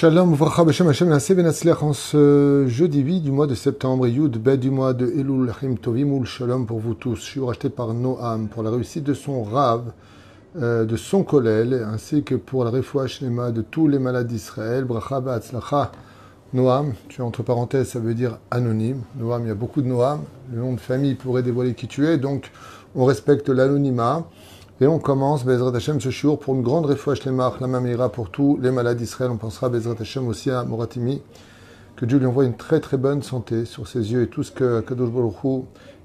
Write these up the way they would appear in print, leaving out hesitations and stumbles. Shalom, Vracha, B'Shem, Hashem, Nasseh, Benatzlech, en ce jeudi 8 du mois de septembre, Yud, Bet du mois de Elul, Chim Tovim, Ul Shalom pour vous tous. Je suis racheté par Noam pour la réussite de son Rav, de son Kollel, ainsi que pour la Refoua Shlema de tous les malades d'Israël. Bracha, B'Atzlacha, Noam, tu es entre parenthèses, ça veut dire anonyme. Noam, il y a beaucoup de Noam. Le nom de famille pourrait dévoiler qui tu es, donc on respecte l'anonymat. Et on commence Bezrat Hashem ce shiur pour une grande réfoua shlema achlama meira pour tous les malades d'Israël. On pensera Bezrat Hashem aussi à Moratimi, que Dieu lui envoie une très très bonne santé sur ses yeux et tout ce que Kadosh Baruch Hu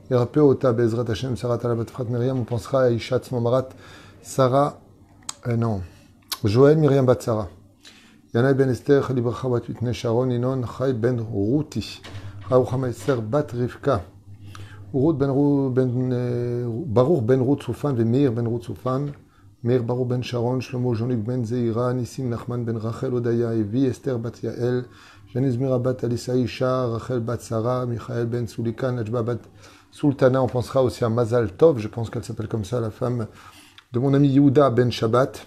et Rape Ota Bezrat Hashem Sarah Talabat Frat Myriam. On pensera à Ishat Smomarat Sarah, Joël Myriam Bat Sarah, Yana Ben Esther Chali Bracha Bat Utne Sharon Inon Chai Ben Ruti Aouchama Esther Bat Rivka Ruth ben Baruch ben Ruth Soufan et Meir ben Ruth Soufan, Meir Baruch ben Sharon, Shlomo Jean-Luc ben Zeira, Nissim Nachman ben Rachel Odaya, Evi Esther bat Yael, Janice Mira bat Alissa Isha, Rachel bat Sarah, Michael ben Soulika, Najba bat Sultana. On pensera aussi à Mazal Tov, je pense qu'elle s'appelle comme ça, la femme de mon ami Yehuda ben Shabbat.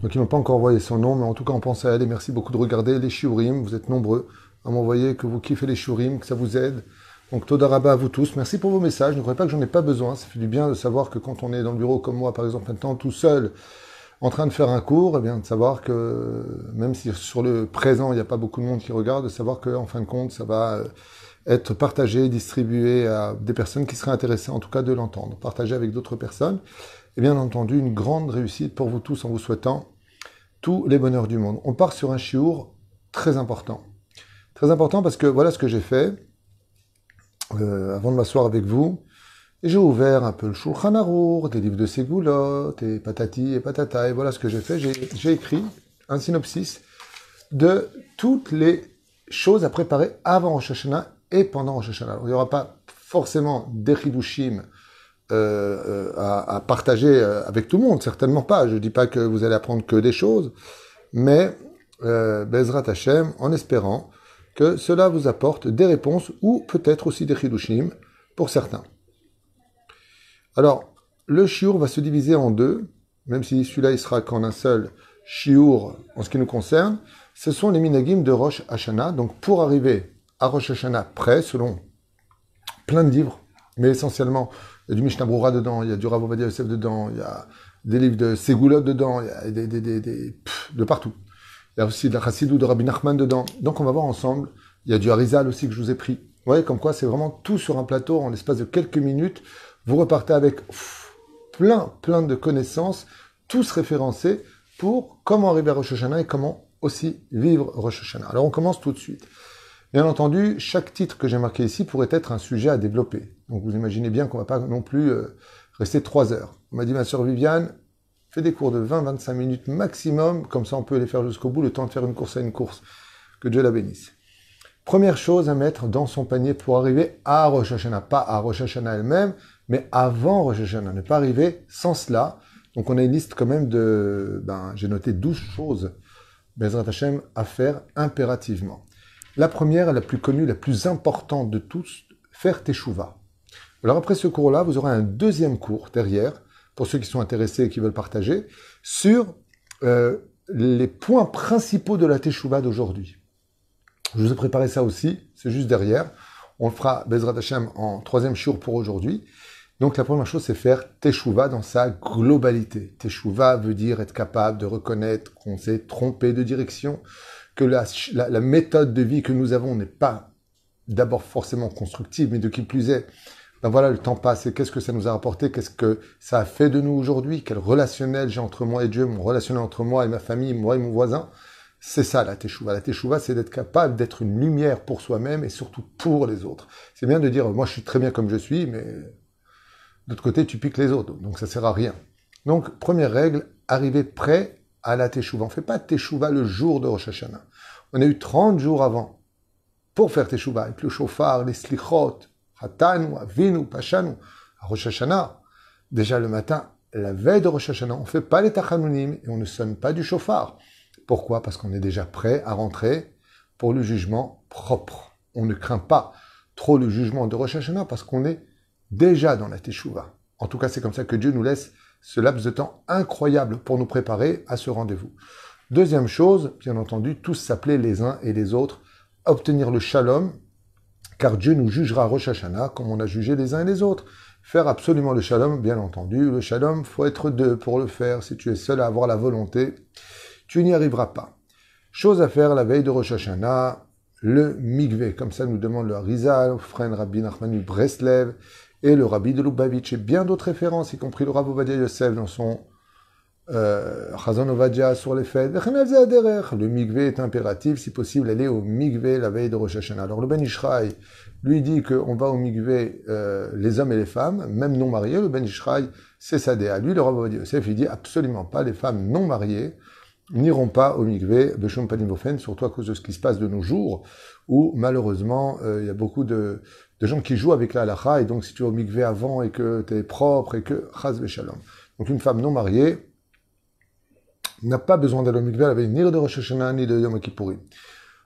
Donc ils n'ont pas encore envoyé son nom, mais en tout cas on pense à elle et merci beaucoup de regarder les shiurim. Vous êtes nombreux à m'envoyer que vous kiffez les shiurim, que ça vous aide. Donc, Toda Rabba à vous tous. Merci pour vos messages. Ne croyez pas que j'en ai pas besoin. Ça fait du bien de savoir que quand on est dans le bureau comme moi, par exemple, maintenant, tout seul, en train de faire un cours, eh bien, de savoir que, même si sur le présent, il n'y a pas beaucoup de monde qui regarde, de savoir qu'en fin de compte, ça va être partagé, distribué à des personnes qui seraient intéressées, en tout cas, de l'entendre. Partagé avec d'autres personnes. Et bien entendu, une grande réussite pour vous tous en vous souhaitant tous les bonheurs du monde. On part sur un chiour très important. Très important parce que voilà ce que j'ai fait. Avant de m'asseoir avec vous, et j'ai ouvert un peu le Shulchan Aruch, des livres de Ségoulot, et patati et patata, et voilà ce que j'ai fait. J'ai écrit un synopsis de toutes les choses à préparer avant Rosh Hashanah et pendant Rosh Hashanah. Alors, il n'y aura pas forcément des Hidushim à partager avec tout le monde, certainement pas. Je ne dis pas que vous allez apprendre que des choses, mais Bezrat Hashem, en espérant que cela vous apporte des réponses ou peut-être aussi des chidushim pour certains. Alors, le shiur va se diviser en deux, même si celui-là il sera qu'en un seul shiur en ce qui nous concerne. Ce sont les minagim de Rosh Hashanah. Donc, pour arriver à Rosh Hashanah près, selon plein de livres, mais essentiellement, il y a du Mishna Beroura dedans, il y a du Rav Ovadia Yosef dedans, il y a des livres de Ségoulot dedans, il y a de partout. Il y a aussi de la chassidou de Rabbi Nachman dedans. Donc on va voir ensemble. Il y a du Harizal aussi que je vous ai pris. Vous voyez comme quoi c'est vraiment tout sur un plateau en l'espace de quelques minutes. Vous repartez avec plein de connaissances, tous référencés pour comment arriver à Rosh Hashanah et comment aussi vivre Rosh Hashanah. Alors on commence tout de suite. Bien entendu, chaque titre que j'ai marqué ici pourrait être un sujet à développer. Donc vous imaginez bien qu'on ne va pas non plus rester 3 heures. On m'a dit ma sœur Viviane, fais des cours de 20-25 minutes maximum, comme ça on peut les faire jusqu'au bout, le temps de faire une course à une course. Que Dieu la bénisse. Première chose à mettre dans son panier pour arriver à Rosh Hashanah, pas à Rosh Hashanah elle-même, mais avant Rosh Hashanah, ne pas arriver sans cela. Donc on a une liste quand même de, j'ai noté 12 choses, Bezrat Hashem, à faire impérativement. La première, la plus connue, la plus importante de tous, faire teshuva. Alors après ce cours-là, vous aurez un deuxième cours derrière, pour ceux qui sont intéressés et qui veulent partager, sur les points principaux de la Teshuvah d'aujourd'hui. Je vous ai préparé ça aussi, c'est juste derrière. On le fera, Bezrat Hashem, en 3e shiur pour aujourd'hui. Donc la première chose, c'est faire Teshuvah dans sa globalité. Teshuvah veut dire être capable de reconnaître qu'on s'est trompé de direction, que la méthode de vie que nous avons n'est pas d'abord forcément constructive, mais de qui plus est, voilà, le temps passe et qu'est-ce que ça nous a rapporté, qu'est-ce que ça a fait de nous aujourd'hui, quel relationnel j'ai entre moi et Dieu, mon relationnel entre moi et ma famille, moi et mon voisin. C'est ça la teshuva. La teshuva, c'est d'être capable d'être une lumière pour soi-même et surtout pour les autres. C'est bien de dire, moi je suis très bien comme je suis, mais d'autre côté tu piques les autres, donc ça sert à rien. Donc première règle, arriver prêt à la teshuva. On ne fait pas teshuva le jour de Rosh Hashanah. On a eu 30 jours avant pour faire teshuva, avec le shofar, les slichot, Hatanu, Avinu, Pashanu, à Rosh Hashanah. Déjà le matin, la veille de Rosh Hashanah, on ne fait pas les tachanunim et on ne sonne pas du shofar. Pourquoi ? Parce qu'on est déjà prêt à rentrer pour le jugement propre. On ne craint pas trop le jugement de Rosh Hashanah parce qu'on est déjà dans la teshuva. En tout cas, c'est comme ça que Dieu nous laisse ce laps de temps incroyable pour nous préparer à ce rendez-vous. Deuxième chose, bien entendu, tous s'appeler les uns et les autres, obtenir le shalom, car Dieu nous jugera Rosh Hashanah comme on a jugé les uns et les autres. Faire absolument le shalom, bien entendu. Le shalom, faut être deux pour le faire. Si tu es seul à avoir la volonté, tu n'y arriveras pas. Chose à faire la veille de Rosh Hashanah, le mikvé. Comme ça nous demande le Harizal, le frère Rabbi Nachman de Breslev et le Rabbi de Lubavitch. Et bien d'autres références, y compris le Rav Ovadia Yosef dans son Chazon Ovadia sur les fêtes. Le mikvé est impératif, si possible, aller au mikvé la veille de Rosh Hashanah. Alors le Ben Ish Chai lui dit qu'on va au mikvé les hommes et les femmes, même non mariés. Le Ben Ish Chai, c'est sa déa. Lui, le Rav Ovadia Yosef, il dit absolument pas, les femmes non mariées n'iront pas au mikvé de Shom Panimofen, surtout à cause de ce qui se passe de nos jours, où malheureusement, il y a beaucoup de gens qui jouent avec la halakha, et donc si tu es au mikvé avant et que tu es propre et que chas v'shalom. Donc une femme non mariée n'a pas besoin d'aller au mikvé, elle avait ni de Rosh Hashanah, ni de Yom Kippourim.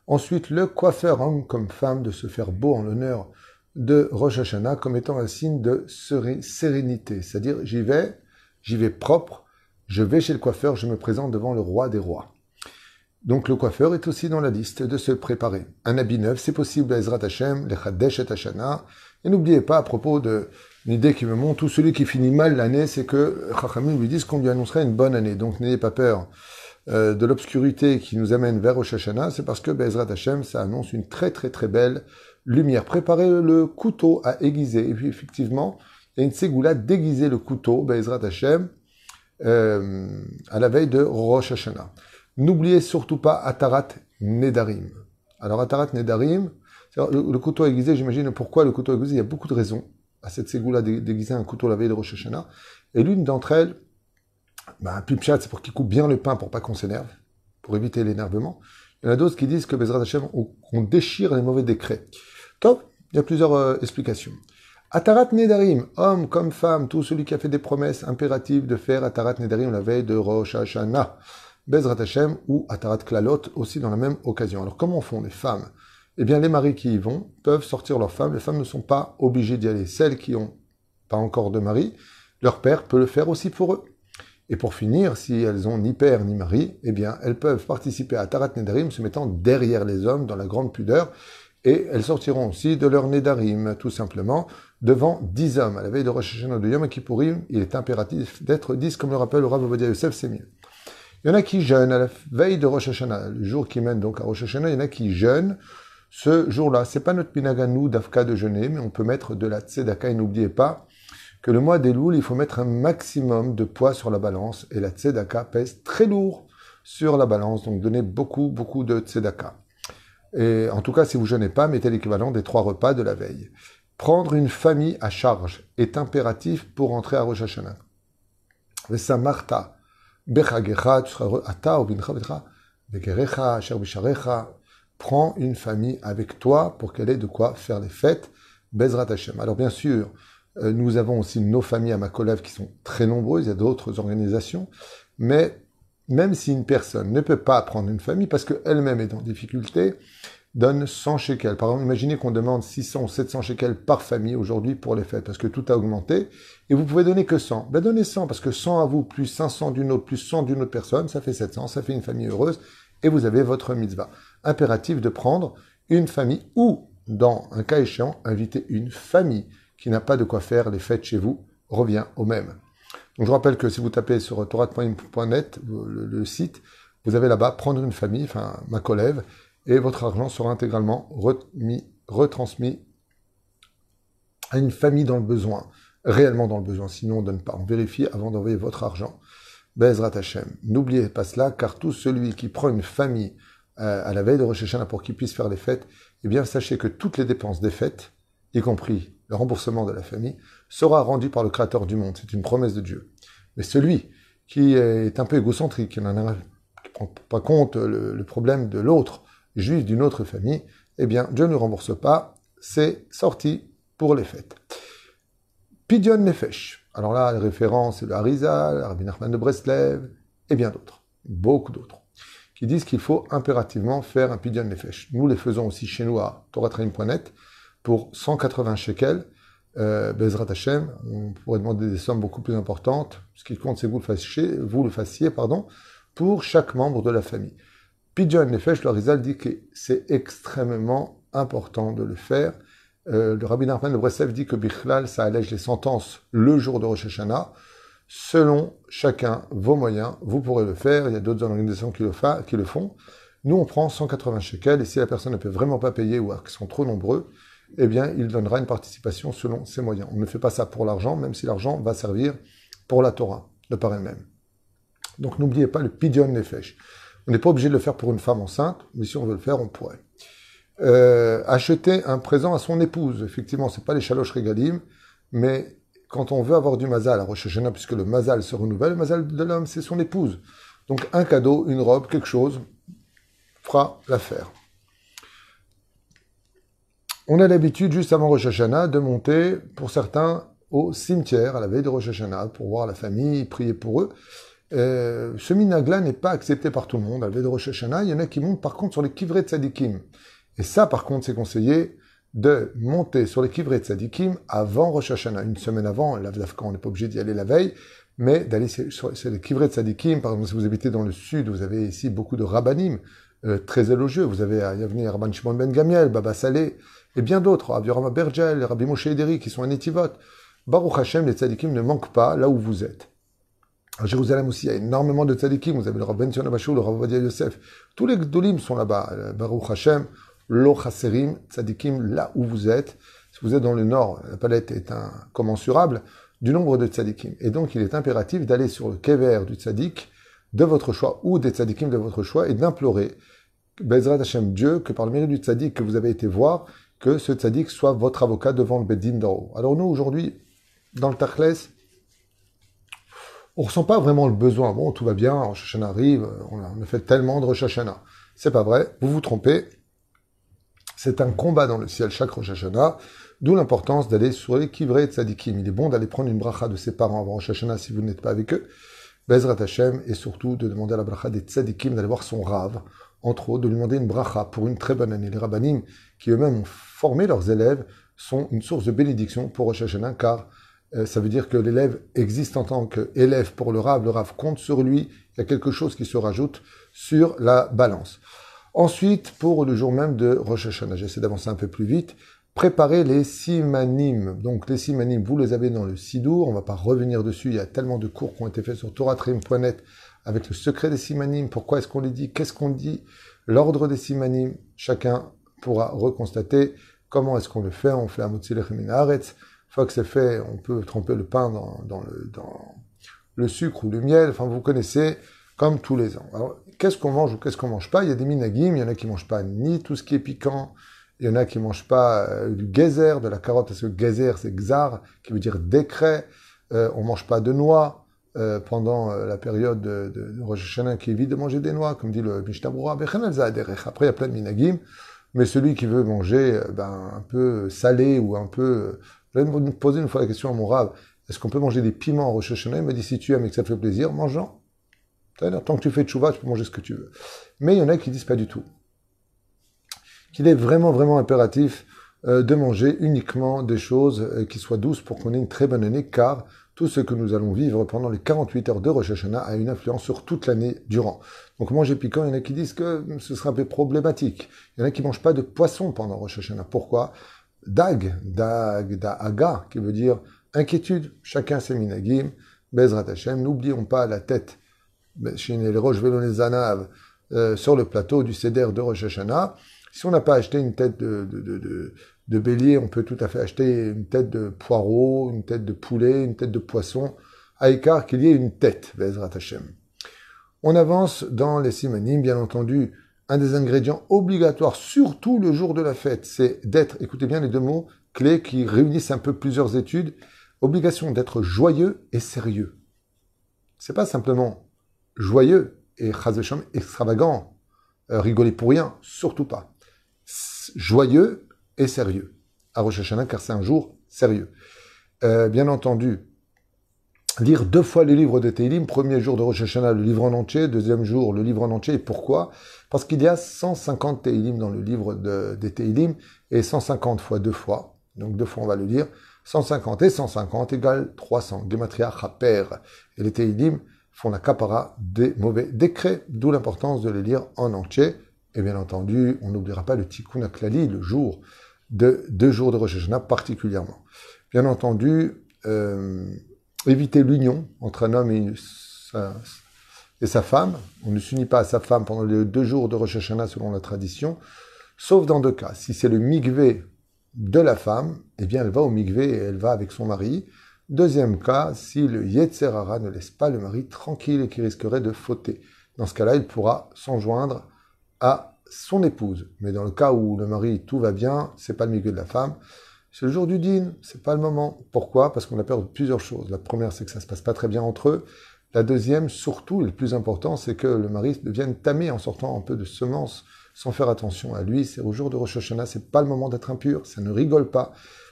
Ensuite, le coiffeur, homme comme femme, de se faire beau en l'honneur de Rosh Hashanah comme étant un signe de sérénité. C'est-à-dire, j'y vais propre, je vais chez le coiffeur, je me présente devant le roi des rois. Donc le coiffeur est aussi dans la liste de se préparer. Un habit neuf, c'est possible, à Ezrat Hashem, les Chadesh et Hashanah. Et n'oubliez pas, à propos de l'idée qui me monte, tout celui qui finit mal l'année, c'est que Chachamim lui disent qu'on lui annoncerait une bonne année. Donc n'ayez pas peur de l'obscurité qui nous amène vers Rosh Hashanah, c'est parce que Ezrat Hashem, ça annonce une très très très belle lumière. Préparez le couteau à aiguiser. Et puis effectivement, il y a une ségoula d'aiguiser le couteau, Ezrat Hashem, à la veille de Rosh Hashanah. N'oubliez surtout pas Atarat Nedarim. Alors Atarat Nedarim, le couteau aiguisé, j'imagine pourquoi le couteau aiguisé, il y a beaucoup de raisons à cette ségoula d'aiguiser un couteau la veille de Rosh Hashanah. Et l'une d'entre elles, un pipchat, c'est pour qu'il coupe bien le pain pour pas qu'on s'énerve, pour éviter l'énervement. Il y en a d'autres qui disent que Bezrat Hashem, on déchire les mauvais décrets. Top, il y a plusieurs explications. Atarat Nedarim, homme comme femme, tout celui qui a fait des promesses impératives de faire Atarat Nedarim la veille de Rosh Hashanah, Bezrat Hashem ou Atarat Klalot aussi dans la même occasion. Alors comment font les femmes? Eh bien les maris qui y vont peuvent sortir leurs femmes, les femmes ne sont pas obligées d'y aller. Celles qui n'ont pas encore de mari, leur père peut le faire aussi pour eux. Et pour finir, si elles n'ont ni père ni mari, eh bien elles peuvent participer à Atarat Nedarim se mettant derrière les hommes dans la grande pudeur. Et elles sortiront aussi de leur Nedarim, tout simplement, devant 10 hommes. À la veille de Rosh Hashanah de Yom Kippourim, il est impératif d'être 10, comme le rappelle le Rav Ovadia Yosef, c'est mieux. Il y en a qui jeûnent à la veille de Rosh Hashanah, le jour qui mène donc à Rosh Hashanah, il y en a qui jeûnent ce jour-là. C'est pas notre pinaganou d'Afka de jeûner, mais on peut mettre de la tzedaka. Et n'oubliez pas que le mois d'Elul, il faut mettre un maximum de poids sur la balance, et la tzedaka pèse très lourd sur la balance, donc donnez beaucoup, beaucoup de tzedaka. Et en tout cas, si vous jeûnez pas, mettez l'équivalent des 3 repas de la veille. Prendre une famille à charge est impératif pour entrer à Rosh Hashanah. Vesamarta, bechagecha, tu seras ata ou bincha betra, bekerecha, asher bisharecha. Prends une famille avec toi pour qu'elle ait de quoi faire les fêtes. Bezrat Hashem. Alors bien sûr, nous avons aussi nos familles à Makolev qui sont très nombreuses. Il y a d'autres organisations, mais même si une personne ne peut pas prendre une famille parce qu'elle-même est en difficulté, donne 100 shekels. Par exemple, imaginez qu'on demande 600 ou 700 shekels par famille aujourd'hui pour les fêtes, parce que tout a augmenté, et vous pouvez donner que 100. Ben donnez 100, parce que 100 à vous, plus 500 d'une autre, plus 100 d'une autre personne, ça fait 700, ça fait une famille heureuse, et vous avez votre mitzvah. Impératif de prendre une famille, ou, dans un cas échéant, inviter une famille qui n'a pas de quoi faire les fêtes chez vous, revient au même. Donc je rappelle que si vous tapez sur TorahTrim.net, le site, vous avez là-bas « Prendre une famille », enfin « Ma collègue », et votre argent sera intégralement retransmis à une famille dans le besoin, réellement dans le besoin, sinon on ne donne pas. On vérifie avant d'envoyer votre argent. Bezrat Hashem. N'oubliez pas cela, car tout celui qui prend une famille à la veille de Rosh Hashanah pour qu'il puisse faire les fêtes, eh bien sachez que toutes les dépenses des fêtes, y compris le remboursement de la famille, sera rendu par le Créateur du monde. C'est une promesse de Dieu. Mais celui qui est un peu égocentrique, qui ne prend pas compte le problème de l'autre, juif d'une autre famille, eh bien, Dieu ne rembourse pas. C'est sorti pour les fêtes. Pidyon Nefesh. Alors là, les références, c'est le Harizal, Rabbi Nachman de Breslev, et bien d'autres. Beaucoup d'autres. Qui disent qu'il faut impérativement faire un Pidyon Nefesh. Nous les faisons aussi chez nous à TorahTrim.net. Pour 180 shekels, Bezrat Hashem, on pourrait demander des sommes beaucoup plus importantes. Ce qui compte, c'est que vous le fassiez, pour chaque membre de la famille. Pidyon Nefesh, le Harizal dit que c'est extrêmement important de le faire. Le Rabbi Nachman de Breslev dit que Bichlal, ça allège les sentences le jour de Rosh Hashanah. Selon chacun vos moyens, vous pourrez le faire. Il y a d'autres organisations qui le font. Nous, on prend 180 shekels, et si la personne ne peut vraiment pas payer ou qu'ils sont trop nombreux, eh bien, il donnera une participation selon ses moyens. On ne fait pas ça pour l'argent, même si l'argent va servir pour la Torah, de par elle-même. Donc, n'oubliez pas le Pidyon Nefesh. On n'est pas obligé de le faire pour une femme enceinte, mais si on veut le faire, on pourrait. Acheter un présent à son épouse. Effectivement, ce n'est pas les chaloches régalim, mais quand on veut avoir du mazal à Rosh Hashanah, puisque le mazal se renouvelle, le mazal de l'homme, c'est son épouse. Donc, un cadeau, une robe, quelque chose, fera l'affaire. On a l'habitude, juste avant Rosh Hashanah, de monter, pour certains, au cimetière, à la veille de Rosh Hashanah, pour voir la famille, prier pour eux. Ce minag-là n'est pas accepté par tout le monde. À la veille de Rosh Hashanah, il y en a qui montent, par contre, sur les kivrei tzadikim. Et ça, par contre, c'est conseillé de monter sur les kivrei tzadikim avant Rosh Hashanah, une semaine avant. Là, on n'est pas obligé d'y aller la veille, mais d'aller sur les kivrei tzadikim. Par exemple, si vous habitez dans le sud, vous avez ici beaucoup de rabbanim, très élogieux. Vous avez à Yavni, Rabbi Shimon Ben Gamiel, Baba Salé, et bien d'autres, Aviorama Bergel, Rabbi Moshe Ideri, qui sont à Netivot. Baruch Hashem, les tzadikim ne manquent pas là où vous êtes. À Jérusalem aussi, il y a énormément de tzadikim. Vous avez le Rav Benzion Abashur, le Rav Ovadia Yosef. Tous les gdolim sont là-bas. Baruch Hashem, lo chaserim, tzadikim, là où vous êtes. Si vous êtes dans le nord, la palette est incommensurable du nombre de tzadikim. Et donc, il est impératif d'aller sur le kever du tzadik de votre choix ou des tzadikim de votre choix et d'implorer, Bezrat Hashem, Dieu, que par le mérite du tzadik que vous avez été voir, que ce tzadik soit votre avocat devant le Bedin d'en haut. Alors nous, aujourd'hui, dans le Tachlès, on ne ressent pas vraiment le besoin. Bon, tout va bien, Rosh Hashanah arrive, on a fait tellement de Rosh Hashanah. C'est pas vrai, vous vous trompez. C'est un combat dans le ciel, chaque Rosh Hashanah, d'où l'importance d'aller sur les kivrei tzadikim. Il est bon d'aller prendre une bracha de ses parents avant Rosh Hashanah si vous n'êtes pas avec eux, Bezrat Hashem, et surtout de demander à la bracha des tzadikim, d'aller voir son rav, entre autres, de lui demander une bracha pour une très bonne année. Les rabbanim, qui eux-mêmes ont formé leurs élèves, sont une source de bénédiction pour Rosh Hashanah, car ça veut dire que l'élève existe en tant qu'élève pour le rav compte sur lui, il y a quelque chose qui se rajoute sur la balance. Ensuite, pour le jour même de Rosh Hashanah, j'essaie d'avancer un peu plus vite, préparez les simanim. Donc les simanim, vous les avez dans le sidour, on ne va pas revenir dessus, il y a tellement de cours qui ont été faits sur TorahTrim.net, avec le secret des simanim, pourquoi est-ce qu'on les dit, qu'est-ce qu'on dit, l'ordre des simanim, chacun pourra reconstater comment est-ce qu'on le fait, on fait un motzilech min haaretz. Une fois que c'est fait, on peut tremper le pain dans le sucre ou le miel, enfin vous connaissez, comme tous les ans. Alors, qu'est-ce qu'on mange ou qu'est-ce qu'on mange pas? Il y a des minagim, il y en a qui mangent pas ni tout ce qui est piquant, il y en a qui mangent pas du geyser, de la carotte, parce que geyser c'est gzar, qui veut dire décret, on mange pas de noix, pendant la période de Rosh Hashanah qui évite de manger des noix, comme dit le Mishna Beroura. Après, il y a plein de minagim, mais celui qui veut manger un peu salé ou un peu... J'avais posé une fois la question à mon rav, est-ce qu'on peut manger des piments en Rosh Hashanah? Il m'a dit, si tu aimes et que ça te fait plaisir, mange-en. Tant que tu fais tchouva, tu peux manger ce que tu veux. Mais il y en a qui disent pas du tout. Qu'il est vraiment, vraiment impératif de manger uniquement des choses qui soient douces pour qu'on ait une très bonne année, car... tout ce que nous allons vivre pendant les 48 heures de Rosh Hashanah a une influence sur toute l'année durant. Donc manger piquant, il y en a qui disent que ce serait un peu problématique. Il y en a qui ne mangent pas de poisson pendant Rosh Hashanah. Pourquoi? Dahaga, qui veut dire inquiétude. Chacun ses minagim, Bezrat Hashem. N'oublions pas la tête, sur le plateau du Seder de Rosh Hashanah. Si on n'a pas acheté une tête de bélier, on peut tout à fait acheter une tête de poireau, une tête de poulet, une tête de poisson, à écart qu'il y ait une tête, Bezrat Hashem. On avance dans les simanim, bien entendu, un des ingrédients obligatoires, surtout le jour de la fête, c'est d'être, écoutez bien les deux mots clés qui réunissent un peu plusieurs études, obligation d'être joyeux et sérieux. C'est pas simplement joyeux et chazécham extravagant, rigoler pour rien, surtout pas. Joyeux et sérieux à Rosh Hashanah, car c'est un jour sérieux. Bien entendu, lire 2 fois les livres de Tehilim, premier jour de Rosh Hashanah, le livre en entier, deuxième jour, le livre en entier. Et pourquoi? Parce qu'il y a 150 Tehilim dans le livre des Tehilim, et 150 fois 2 fois, donc 2 fois on va le lire, 150 et 150 égale 300, Gematria Chaper. Et les Tehilim font la capara des mauvais décrets, d'où l'importance de les lire en entier. Et bien entendu, on n'oubliera pas le Tikkun HaKlali, le jour de 2 jours de Rosh Hashanah particulièrement. Bien entendu, éviter l'union entre un homme et sa femme. On ne s'unit pas à sa femme pendant les 2 jours de Rosh Hashanah selon la tradition, sauf dans 2 cas. Si c'est le mikvé de la femme, eh bien elle va au mikvé et elle va avec son mari. Deuxième cas, si le Yetzer Hara ne laisse pas le mari tranquille et qu'il risquerait de fauter. Dans ce cas-là, il pourra s'en joindre à son épouse. Mais dans le cas où le mari, tout va bien, c'est pas le milieu de la femme, c'est le jour du din, c'est pas le moment. Pourquoi ? Parce qu'on a peur de plusieurs choses. La première, c'est que ça se passe pas très bien entre eux. La deuxième, surtout, et le plus important, c'est que le mari devienne tamé en sortant un peu de semences, sans faire attention à lui. C'est au jour de Rosh Hashanah, c'est pas le moment d'être impur, ça ne rigole pas.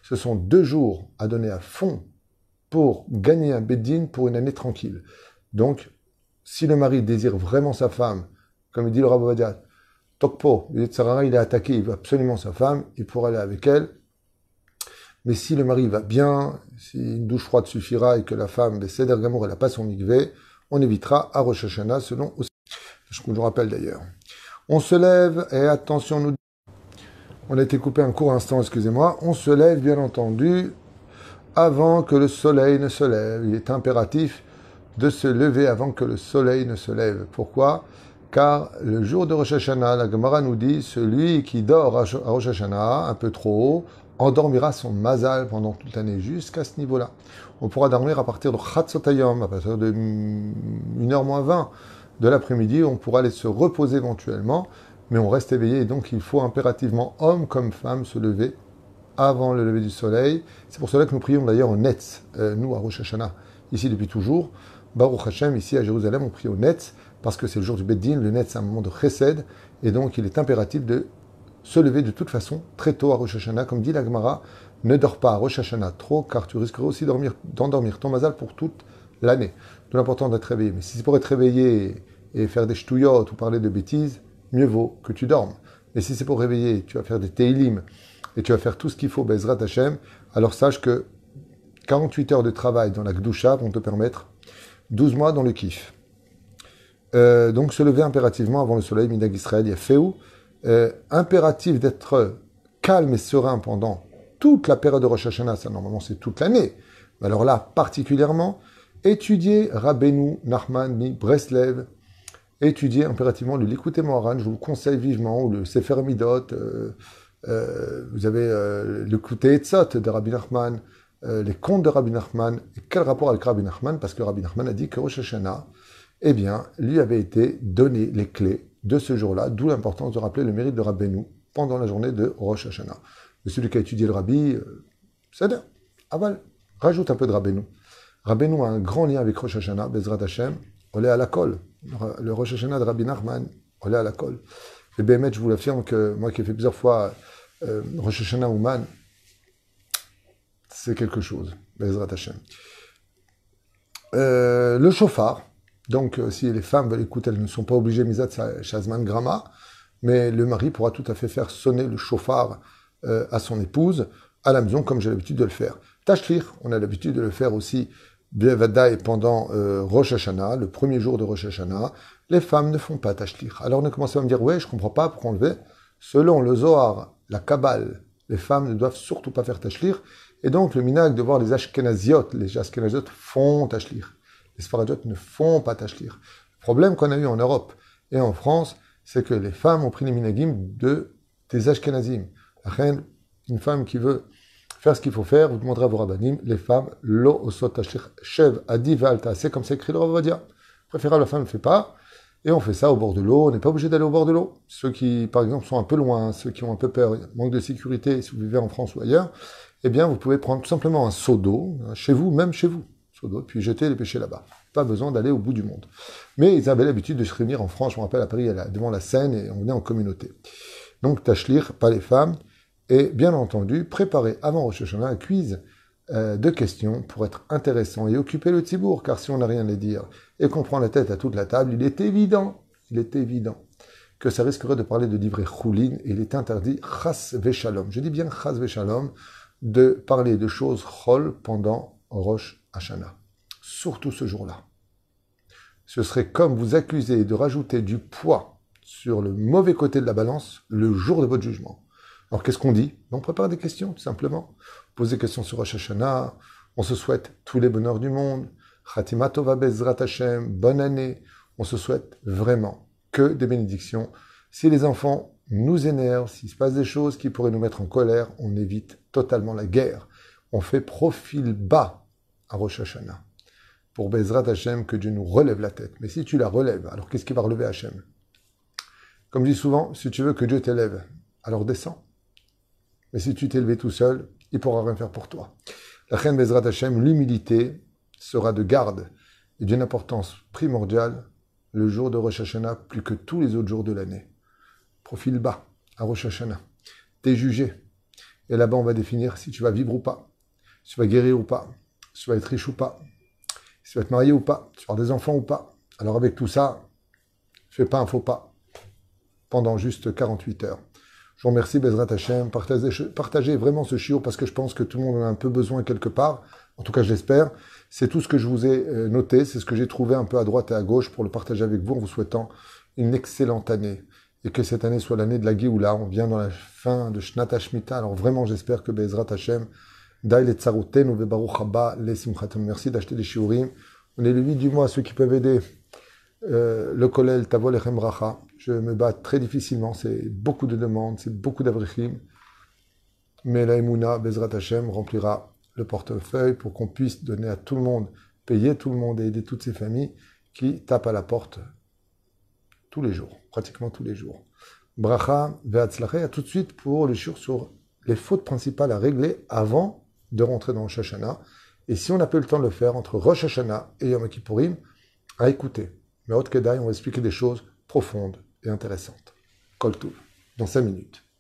Ce sont 2 jours à donner à fond pour gagner un beddin pour une année tranquille. Donc, si le mari désire vraiment sa femme, comme il dit le Rav Ovadia, Tokpo, le Yetzirara, il est attaqué, il veut absolument sa femme, il pourra aller avec elle. Mais si le mari va bien, si une douche froide suffira et que la femme, Seder Gamour, elle n'a pas son mikvé, on évitera à Rosh Hashanah selon aussi. Je vous le rappelle d'ailleurs. On se lève, et attention, nous. On a été coupé un court instant, excusez-moi. On se lève, bien entendu, avant que le soleil ne se lève. Il est impératif de se lever avant que le soleil ne se lève. Pourquoi ? Car le jour de Rosh Hashanah, la Gemara nous dit, celui qui dort à Rosh Hashanah un peu trop, endormira son mazal pendant toute l'année jusqu'à ce niveau-là. On pourra dormir à partir de Chatzotayom, à partir de 1h-20 de l'après-midi, on pourra aller se reposer éventuellement, mais on reste éveillé, et donc il faut impérativement, homme comme femme, se lever avant le lever du soleil. C'est pour cela que nous prions d'ailleurs au Netz, nous à Rosh Hashanah, ici depuis toujours. Baruch Hashem, ici à Jérusalem, on prie au Netz, parce que c'est le jour du Beddin, le Netz c'est un moment de chesed, et donc il est impératif de se lever de toute façon très tôt à Rosh Hashanah. Comme dit la Gemara, ne dors pas à Rosh Hashanah trop, car tu risquerais aussi d'endormir ton mazal pour toute l'année. D'où l'important d'être réveillé. Mais si c'est pour être réveillé et faire des ch'touillottes ou parler de bêtises, mieux vaut que tu dormes. Mais si c'est pour réveiller, tu vas faire des teilim, et tu vas faire tout ce qu'il faut, Bezrat Hashem, alors sache que 48 heures de travail dans la Gdoucha vont te permettre 12 mois dans le kiff. Donc se lever impérativement avant le soleil, Midag Israël, Yafeu. Impératif d'être calme et serein pendant toute la période de Rosh Hashanah, ça normalement c'est toute l'année, mais alors là particulièrement, étudier Rabbeinu Nachman de Breslev, étudier impérativement le Likouté Moharan, je vous le conseille vivement, ou le Sefer Midot, vous avez le Likouté Etzot de Rabbi Nachman, les contes de Rabbi Nachman, et quel rapport avec Rabbi Nachman, parce que Rabbi Nachman a dit que Rosh Hashanah, eh bien, lui avait été donné les clés de ce jour-là, d'où l'importance de rappeler le mérite de Rabbeinu pendant la journée de Rosh Hashanah. Mais celui qui a étudié le Rabbi, c'est bien. Aval, rajoute un peu de Rabbeinu. Rabbeinu a un grand lien avec Rosh Hashanah, Bezrat Hashem, olé à la colle. Le Rosh Hashanah de Rabbi Nachman, olé à la colle. Et Bémet, je vous l'affirme que moi qui ai fait plusieurs fois Rosh Hashanah Ouman, c'est quelque chose, Bezrat Hashem. Le chauffard. Donc, si les femmes veulent écouter, elles ne sont pas obligées, misat shazman grama, mais le mari pourra tout à fait faire sonner le chauffard à son épouse, à la maison, comme j'ai l'habitude de le faire. Tashlir, on a l'habitude de le faire aussi, Bevadaï pendant Rosh Hashanah, le premier jour de Rosh Hashanah, les femmes ne font pas tashlir. Alors, ne commencez pas à me dire, ouais, je comprends pas, pourquoi on le fait ? Selon le Zohar, la Kabbale, les femmes ne doivent surtout pas faire tashlir, et donc le minag de voir les Ashkenaziotes font tashlir. Les Sfaradiotes ne font pas tashlir. Le problème qu'on a eu en Europe et en France, c'est que les femmes ont pris les minagim des Ashkenazim. Une femme qui veut faire ce qu'il faut faire, vous demanderez à vos rabbanim, les femmes, lo osot tashlir, chev, adiv, alta, c'est comme c'est écrit le Rav Ovadia. Préférable, la femme ne fait pas, et on fait ça au bord de l'eau, on n'est pas obligé d'aller au bord de l'eau. Ceux qui, par exemple, sont un peu loin, ceux qui ont un peu peur, manque de sécurité, si vous vivez en France ou ailleurs, eh bien, vous pouvez prendre tout simplement un seau d'eau, chez vous, même chez vous. Puis jeter les péchés là-bas. Pas besoin d'aller au bout du monde. Mais ils avaient l'habitude de se réunir en France, je me rappelle, à Paris, devant la Seine, et on venait en communauté. Donc, tashlir, pas les femmes, et bien entendu, préparer avant Rosh Hashanah un quiz de questions pour être intéressant et occuper le tzibour, car si on n'a rien à dire et qu'on prend la tête à toute la table, il est évident que ça risquerait de parler de livrer chouline, et il est interdit, chas veshalom, je dis bien chas veshalom, de parler de choses chol pendant Rosh Hashanah. Surtout ce jour-là. ce serait comme vous accuser de rajouter du poids sur le mauvais côté de la balance le jour de votre jugement. Alors qu'est-ce qu'on dit? On prépare des questions, tout simplement. On pose des questions sur Rosh Hashanah, on se souhaite tous les bonheurs du monde, Khatima Tova Bezrat Hashem, bonne année, on se souhaite vraiment que des bénédictions. Si les enfants nous énervent, s'il se passe des choses qui pourraient nous mettre en colère, on évite totalement la guerre. On fait profil bas à Rosh Hashanah pour Bezrat Hashem, que Dieu nous relève la tête. Mais si tu la relèves, alors qu'est-ce qui va relever Hashem? Comme je dis souvent, si tu veux que Dieu t'élève, alors descends. Mais si tu t'es élevé tout seul, il ne pourra rien faire pour toi. La reine Bezrat Hashem, l'humilité, sera de garde et d'une importance primordiale le jour de Rosh Hashanah plus que tous les autres jours de l'année. Profil bas à Rosh Hashanah. T'es jugé. Et là-bas, on va définir si tu vas vivre ou pas, si tu vas guérir ou pas, si tu vas être riche ou pas, si tu vas te marier ou pas, si tu vas avoir des enfants ou pas. Alors avec tout ça, fais pas un faux pas pendant juste 48 heures. Je vous remercie, Bezrat Hashem. Partagez vraiment ce shiur parce que je pense que tout le monde en a un peu besoin quelque part. En tout cas, je l'espère. C'est tout ce que je vous ai noté. C'est ce que j'ai trouvé un peu à droite et à gauche pour le partager avec vous en vous souhaitant une excellente année. Et que cette année soit l'année de la Géoula. On vient dans la fin de Shnat HaShmita. Alors vraiment, j'espère que Bezrat Hashem, Daïl et Tsarotenu ve Baruch Haba le Simchatem. Merci d'acheter les shiurim. On est le 8 du mois. Ceux qui peuvent aider, le Kolel, Tavo Lechem Racha. Je me bats très difficilement, c'est beaucoup de demandes, c'est beaucoup d'avrichim. Mais la Emouna, Bezrat Hashem, remplira le portefeuille pour qu'on puisse donner à tout le monde, payer tout le monde et aider toutes ces familles qui tapent à la porte tous les jours, pratiquement tous les jours. Bracha, Vehatzlaché, à tout de suite pour le shiur sur les fautes principales à régler avant de rentrer dans Rosh Hashanah. Et si on n'a pas eu le temps de le faire, entre Rosh Hashanah et Yom Kippourim, à écouter. Mais Hot Kedai, on va expliquer des choses profondes et intéressante. Kol Tov, dans 5 minutes.